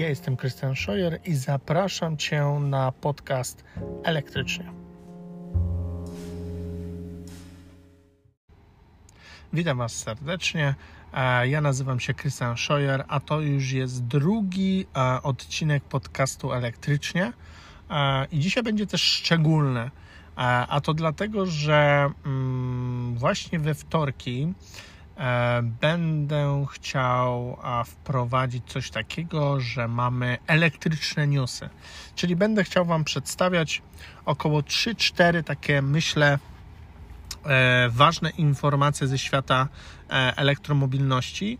Ja jestem Krystian Szojer i zapraszam Cię na podcast Elektrycznie. Witam Was serdecznie. Ja nazywam się Krystian Szojer, a to już jest drugi odcinek podcastu Elektrycznie. I dzisiaj będzie też szczególny. A to dlatego, że właśnie we wtorki będę chciał wprowadzić coś takiego, że mamy elektryczne newsy. Czyli będę chciał Wam przedstawiać około 3-4 takie, myślę, ważne informacje ze świata elektromobilności,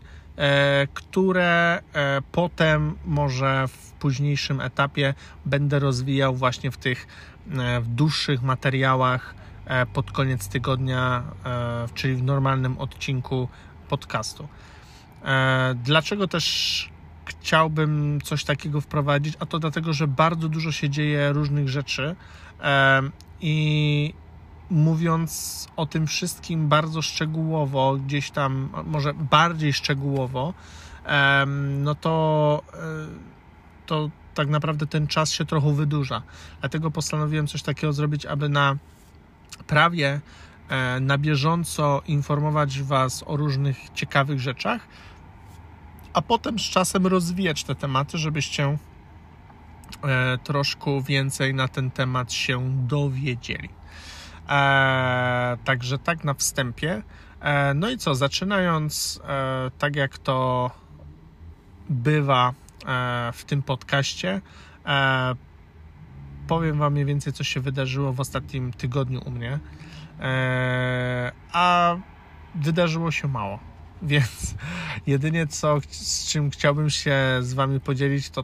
które potem może w późniejszym etapie będę rozwijał właśnie w dłuższych materiałach pod koniec tygodnia, czyli w normalnym odcinku podcastu. Dlaczego też chciałbym coś takiego wprowadzić? A to dlatego, że bardzo dużo się dzieje różnych rzeczy i mówiąc o tym wszystkim bardzo szczegółowo, gdzieś tam może bardziej szczegółowo, no to tak naprawdę ten czas się trochę wydłuża. Dlatego postanowiłem coś takiego zrobić, aby prawie na bieżąco informować Was o różnych ciekawych rzeczach, a potem z czasem rozwijać te tematy, żebyście troszkę więcej na ten temat się dowiedzieli. Także tak na wstępie. No i co, zaczynając, tak jak to bywa w tym podcaście, powiem Wam mniej więcej, co się wydarzyło w ostatnim tygodniu u mnie, a wydarzyło się mało, więc jedynie z czym chciałbym się z Wami podzielić, to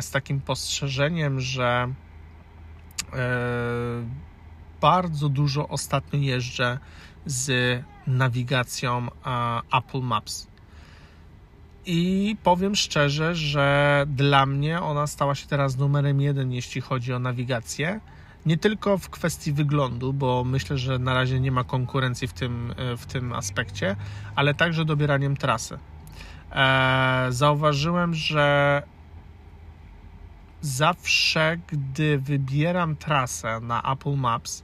z takim postrzeżeniem, że bardzo dużo ostatnio jeżdżę z nawigacją Apple Maps. I powiem szczerze, że dla mnie ona stała się teraz numerem 1, jeśli chodzi o nawigację. Nie tylko w kwestii wyglądu, bo myślę, że na razie nie ma konkurencji w tym aspekcie, ale także dobieraniem trasy. Zauważyłem, że zawsze, gdy wybieram trasę na Apple Maps,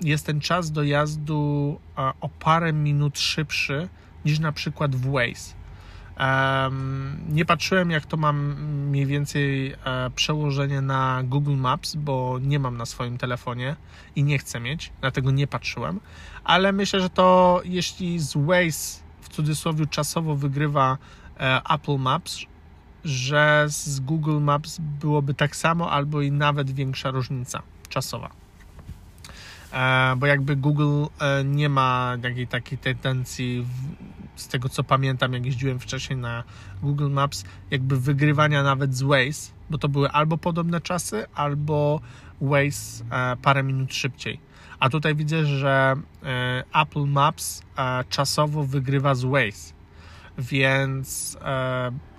jest ten czas dojazdu o parę minut szybszy niż na przykład w Waze. Nie patrzyłem, jak to mam mniej więcej przełożenie na Google Maps, bo nie mam na swoim telefonie i nie chcę mieć, dlatego nie patrzyłem, ale myślę, że to jeśli z Waze w cudzysłowie czasowo wygrywa Apple Maps, że z Google Maps byłoby tak samo albo i nawet większa różnica czasowa. Bo jakby Google nie ma takiej tendencji, z tego co pamiętam, jak jeździłem wcześniej na Google Maps, jakby wygrywania nawet z Waze, bo to były albo podobne czasy, albo Waze parę minut szybciej. A tutaj widzę, że Apple Maps czasowo wygrywa z Waze, więc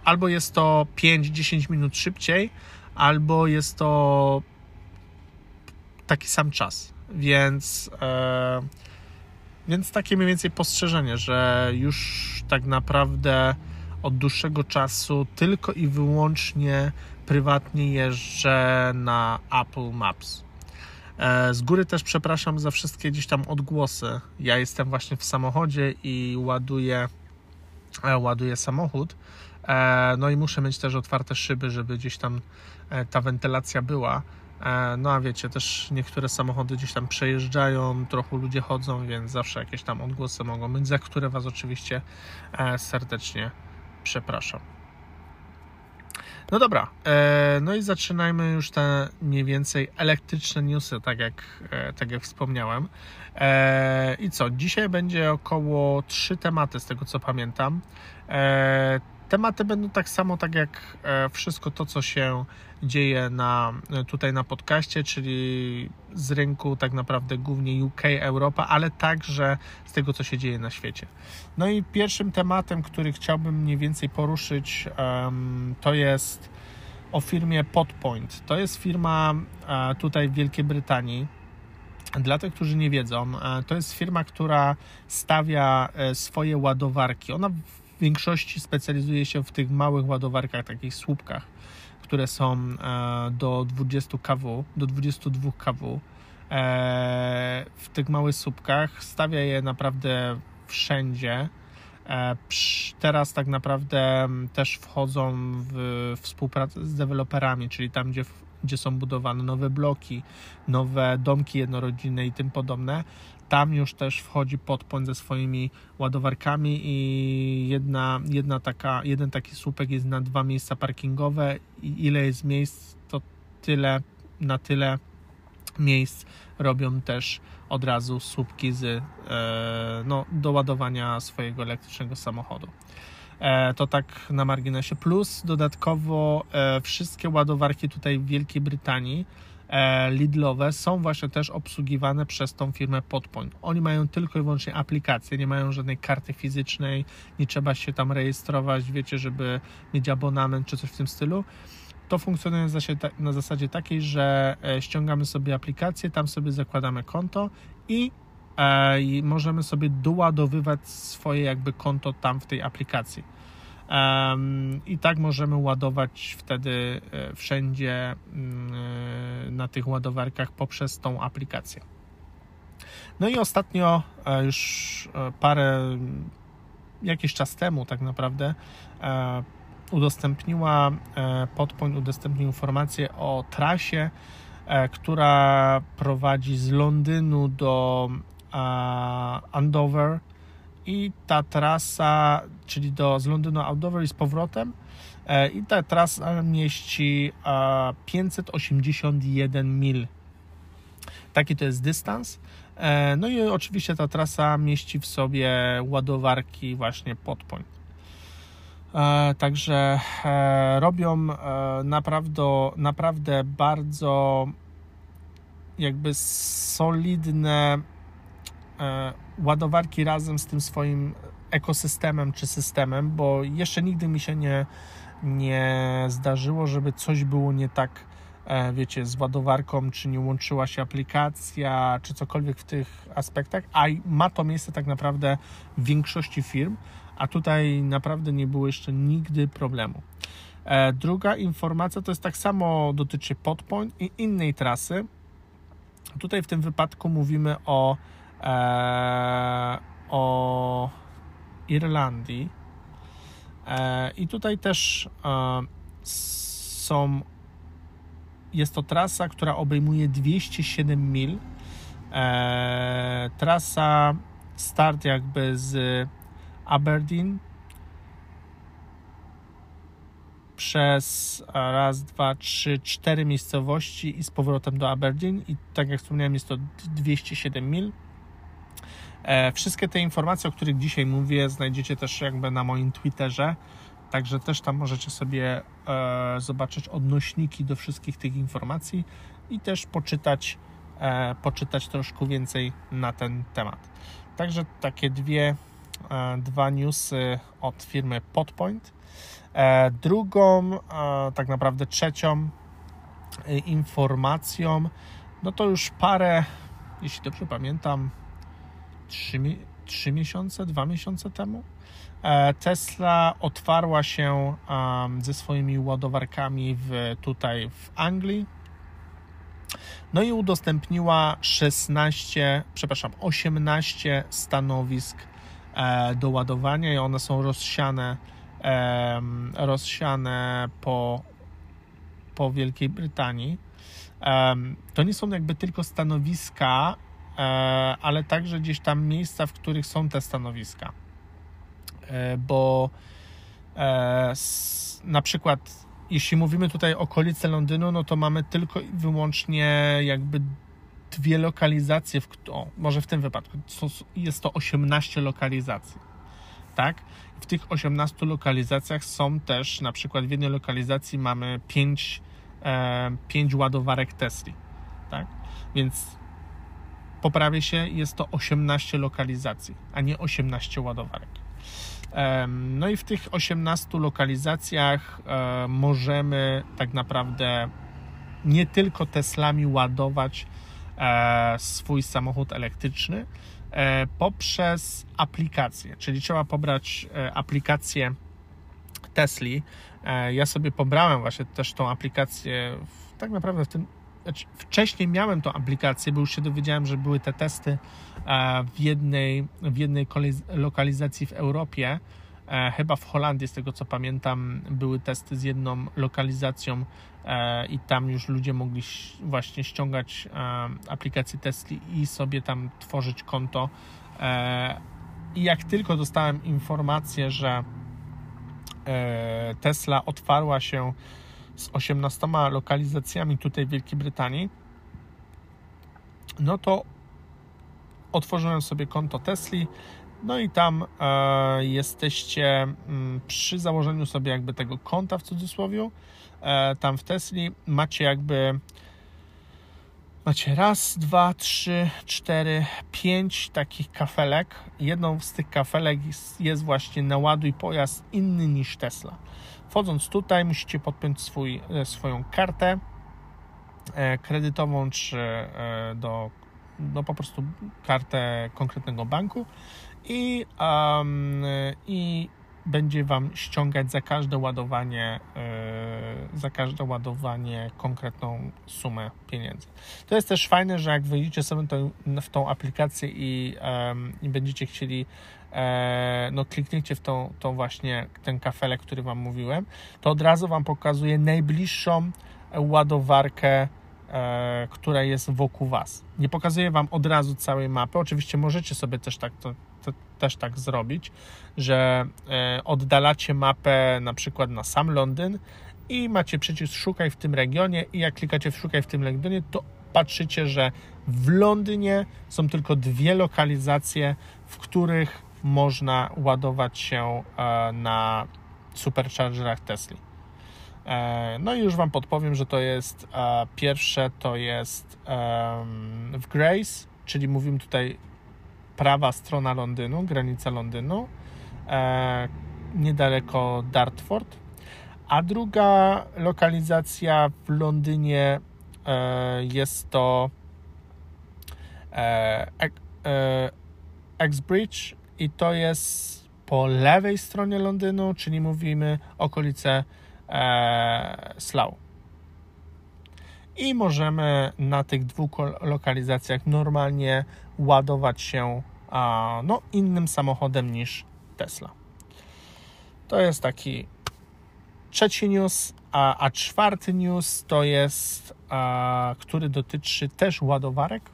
albo jest to 5-10 minut szybciej, albo jest to taki sam czas. Więc takie mniej więcej postrzeżenie, że już tak naprawdę od dłuższego czasu tylko i wyłącznie prywatnie jeżdżę na Apple Maps. Z góry też przepraszam za wszystkie gdzieś tam odgłosy. Ja jestem właśnie w samochodzie i ładuję samochód. No i muszę mieć też otwarte szyby, żeby gdzieś tam ta wentylacja była. No a wiecie, też niektóre samochody gdzieś tam przejeżdżają, trochę ludzie chodzą, więc zawsze jakieś tam odgłosy mogą być, za które Was oczywiście serdecznie przepraszam. No dobra, no i zaczynajmy już te mniej więcej elektryczne newsy, tak jak wspomniałem. I co, dzisiaj będzie około 3 tematy, z tego co pamiętam. Tematy będą tak samo, tak jak wszystko to, co się dzieje tutaj na podcaście, czyli z rynku tak naprawdę głównie UK, Europa, ale także z tego, co się dzieje na świecie. No i pierwszym tematem, który chciałbym mniej więcej poruszyć, to jest o firmie Pod Point. To jest firma tutaj w Wielkiej Brytanii. Dla tych, którzy nie wiedzą, to jest firma, która stawia swoje ładowarki. Ona w większości specjalizuje się w tych małych ładowarkach, takich słupkach, które są do 20 kW, do 22 kW. W tych małych słupkach stawia je naprawdę wszędzie. Teraz tak naprawdę też wchodzą w współpracę z deweloperami, czyli tam, gdzie są budowane nowe bloki, nowe domki jednorodzinne i tym podobne. Tam już też wchodzi Pod Point ze swoimi ładowarkami i jeden taki słupek jest na 2 miejsca parkingowe i ile jest miejsc, to na tyle miejsc robią też od razu słupki do ładowania swojego elektrycznego samochodu. To tak na marginesie. Plus dodatkowo wszystkie ładowarki tutaj w Wielkiej Brytanii Lidlowe są właśnie też obsługiwane przez tą firmę Pod Point. Oni mają tylko i wyłącznie aplikację, nie mają żadnej karty fizycznej, nie trzeba się tam rejestrować, wiecie, żeby mieć abonament czy coś w tym stylu. To funkcjonuje na zasadzie takiej, że ściągamy sobie aplikację, tam sobie zakładamy konto i możemy sobie doładowywać swoje jakby konto tam w tej aplikacji. I tak możemy ładować wtedy wszędzie na tych ładowarkach poprzez tą aplikację. No i ostatnio już jakiś czas temu tak naprawdę Pod Point udostępnił informację o trasie, która prowadzi z Londynu do Andover i ta trasa, czyli z Londynu do Andover i z powrotem, i ta trasa mieści 581 mil. Taki to jest dystans. No i oczywiście ta trasa mieści w sobie ładowarki właśnie Pod Point. Także robią naprawdę bardzo jakby solidne ładowarki razem z tym swoim ekosystemem czy systemem, bo jeszcze nigdy mi się nie zdarzyło, żeby coś było nie tak, wiecie, z ładowarką, czy nie łączyła się aplikacja, czy cokolwiek w tych aspektach, a ma to miejsce tak naprawdę w większości firm, a tutaj naprawdę nie było jeszcze nigdy problemu. Druga informacja to jest tak samo dotyczy Pod Point i innej trasy. Tutaj w tym wypadku mówimy o Irlandii i tutaj też jest to trasa, która obejmuje 207 mil. Trasa start jakby z Aberdeen przez 4 miejscowości i z powrotem do Aberdeen i tak jak wspomniałem jest to 207 mil. Wszystkie te informacje, o których dzisiaj mówię, znajdziecie też jakby na moim Twitterze, także też tam możecie sobie zobaczyć odnośniki do wszystkich tych informacji i też poczytać troszkę więcej na ten temat. Także takie dwa newsy od firmy Pod Point. Tak naprawdę trzecią informacją, no to już jeśli dobrze pamiętam, 2 miesiące temu Tesla otwarła się ze swoimi ładowarkami tutaj w Anglii. No i udostępniła 18 stanowisk do ładowania i one są rozsiane po Wielkiej Brytanii. To nie są jakby tylko stanowiska, ale także gdzieś tam miejsca, w których są te stanowiska, bo na przykład jeśli mówimy tutaj o okolicy Londynu, no to mamy tylko i wyłącznie jakby 2 lokalizacje, może w tym wypadku jest to 18 lokalizacji, tak? W tych 18 lokalizacjach są też, na przykład w jednej lokalizacji mamy 5 ładowarek Tesli, tak? Więc poprawię się, jest to 18 lokalizacji, a nie 18 ładowarek. No i w tych 18 lokalizacjach możemy tak naprawdę nie tylko Teslami ładować swój samochód elektryczny, poprzez aplikację, czyli trzeba pobrać aplikację Tesli. Ja sobie pobrałem właśnie też tą aplikację, tak naprawdę w tym, znaczy wcześniej miałem tą aplikację, bo już się dowiedziałem, że były te testy w jednej lokalizacji w Europie, chyba w Holandii, z tego co pamiętam, były testy z jedną lokalizacją i tam już ludzie mogli właśnie ściągać aplikację Tesli i sobie tam tworzyć konto. I jak tylko dostałem informację, że Tesla otwarła się z 18 lokalizacjami tutaj w Wielkiej Brytanii, no to otworzyłem sobie konto Tesli. No i tam jesteście przy założeniu sobie jakby tego konta w cudzysłowie, tam w Tesli macie 1, 2, 3, 4, 5 takich kafelek. Jedną z tych kafelek jest właśnie naładuj pojazd inny niż Tesla. Wchodząc tutaj musicie podpiąć swoją kartę kredytową czy po prostu kartę konkretnego banku i będzie Wam ściągać za każde ładowanie konkretną sumę pieniędzy. To jest też fajne, że jak wejdziecie sobie w tą aplikację i będziecie chcieli, klikniecie w tą właśnie ten kafelek, który Wam mówiłem, to od razu Wam pokazuje najbliższą ładowarkę, która jest wokół Was. Nie pokazuje Wam od razu całej mapy. Oczywiście możecie sobie też tak zrobić, że oddalacie mapę na przykład na sam Londyn i macie przycisk szukaj w tym regionie i jak klikacie w szukaj w tym regionie, to patrzycie, że w Londynie są tylko 2 lokalizacje, w których można ładować się na superchargerach Tesli. No i już Wam podpowiem, że to jest pierwsze, to jest w Grace, czyli mówimy tutaj prawa strona Londynu, granica Londynu, niedaleko Dartford, a druga lokalizacja w Londynie jest to X-Bridge i to jest po lewej stronie Londynu, czyli mówimy okolice Slough. I możemy na tych 2 lokalizacjach normalnie ładować się innym samochodem niż Tesla. To jest taki 3 news, a 4 news to jest, który dotyczy też ładowarek,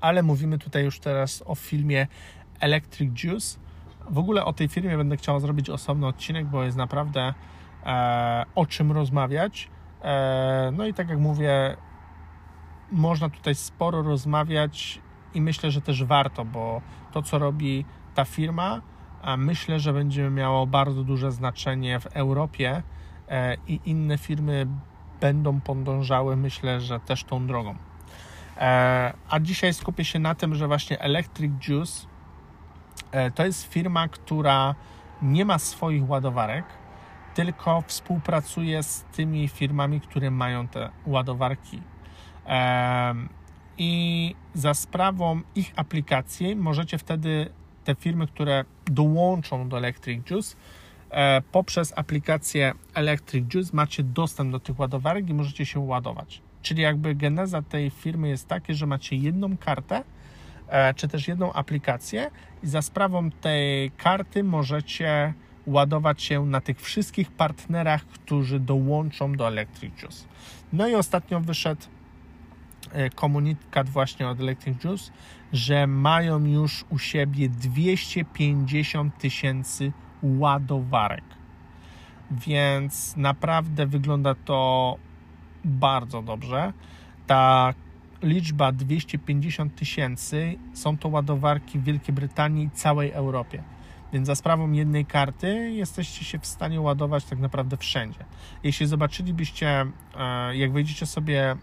ale mówimy tutaj już teraz o filmie Electric Juice. W ogóle o tej firmie będę chciał zrobić osobny odcinek, bo jest naprawdę o czym rozmawiać. No i tak jak mówię, można tutaj sporo rozmawiać i myślę, że też warto, bo to, co robi ta firma, myślę, że będzie miało bardzo duże znaczenie w Europie i inne firmy będą podążały, myślę, że też tą drogą. A dzisiaj skupię się na tym, że właśnie Electric Juice to jest firma, która nie ma swoich ładowarek, tylko współpracuje z tymi firmami, które mają te ładowarki. I za sprawą ich aplikacji możecie wtedy te firmy, które dołączą do Electric Juice, poprzez aplikację Electric Juice macie dostęp do tych ładowarek i możecie się ładować. Czyli jakby geneza tej firmy jest taka, że macie jedną kartę, czy też jedną aplikację i za sprawą tej karty możecie ładować się na tych wszystkich partnerach, którzy dołączą do Electric Juice. No i ostatnio wyszedł komunikat właśnie od Electric Juice, że mają już u siebie 250,000 ładowarek. Więc naprawdę wygląda to bardzo dobrze. Ta liczba 250,000 są to ładowarki w Wielkiej Brytanii i całej Europie. Więc za sprawą jednej karty jesteście się w stanie ładować tak naprawdę wszędzie. Jeśli zobaczylibyście, jak wejdziecie sobie,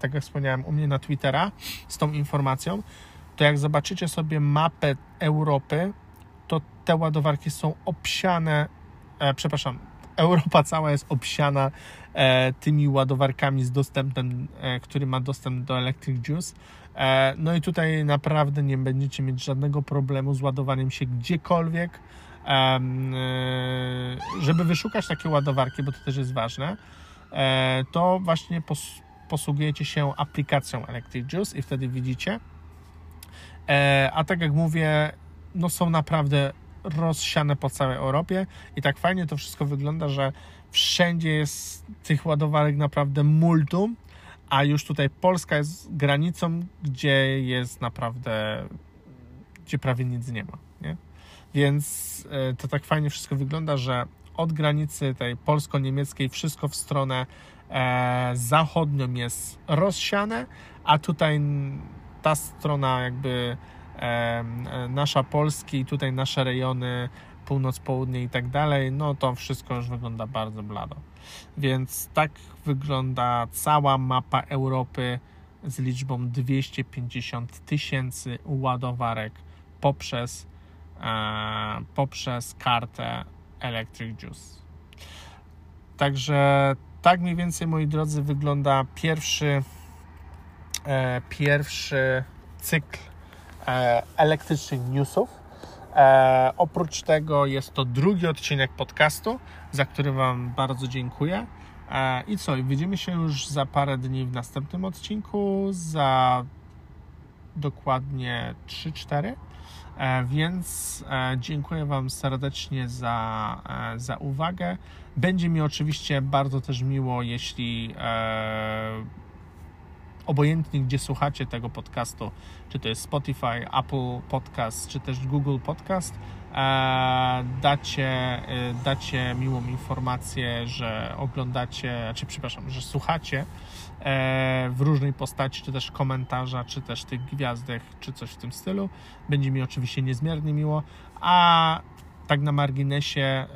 tak jak wspomniałem, u mnie na Twittera z tą informacją, to jak zobaczycie sobie mapę Europy, to te ładowarki są obsiane, przepraszam, Europa cała jest obsiana tymi ładowarkami z dostępem, który ma dostęp do Electric Juice. No i tutaj naprawdę nie będziecie mieć żadnego problemu z ładowaniem się gdziekolwiek. Żeby wyszukać takie ładowarki, bo to też jest ważne, to właśnie posługujecie się aplikacją Electric Juice i wtedy widzicie. A tak jak mówię, no są naprawdę rozsiane po całej Europie i tak fajnie to wszystko wygląda, że wszędzie jest tych ładowarek naprawdę multum, a już tutaj Polska jest granicą, gdzie jest naprawdę, gdzie prawie nic nie ma, nie? Więc to tak fajnie wszystko wygląda, że od granicy tej polsko-niemieckiej wszystko w stronę zachodnią jest rozsiane, a tutaj ta strona jakby nasza Polski, tutaj nasze rejony, północ, południe i tak dalej, no to wszystko już wygląda bardzo blado. Więc tak wygląda cała mapa Europy z liczbą 250 000 ładowarek poprzez kartę Electric Juice. Także tak mniej więcej, moi drodzy, wygląda pierwszy cykl elektrycznych newsów. Oprócz tego jest to drugi odcinek podcastu, za który Wam bardzo dziękuję. I co? Widzimy się już za parę dni w następnym odcinku, za dokładnie 3-4. Więc dziękuję Wam serdecznie za uwagę. Będzie mi oczywiście bardzo też miło, jeśli obojętnie gdzie słuchacie tego podcastu, czy to jest Spotify, Apple Podcast, czy też Google Podcast, dacie miłą informację, że oglądacie, czy przepraszam, że słuchacie w różnej postaci, czy też komentarza, czy też tych gwiazdek, czy coś w tym stylu. Będzie mi oczywiście niezmiernie miło, a tak na marginesie,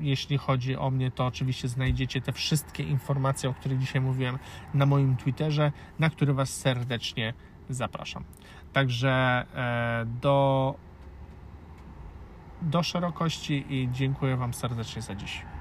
jeśli chodzi o mnie, to oczywiście znajdziecie te wszystkie informacje, o których dzisiaj mówiłem, na moim Twitterze, na który Was serdecznie zapraszam. Także do szerokości i dziękuję Wam serdecznie za dziś.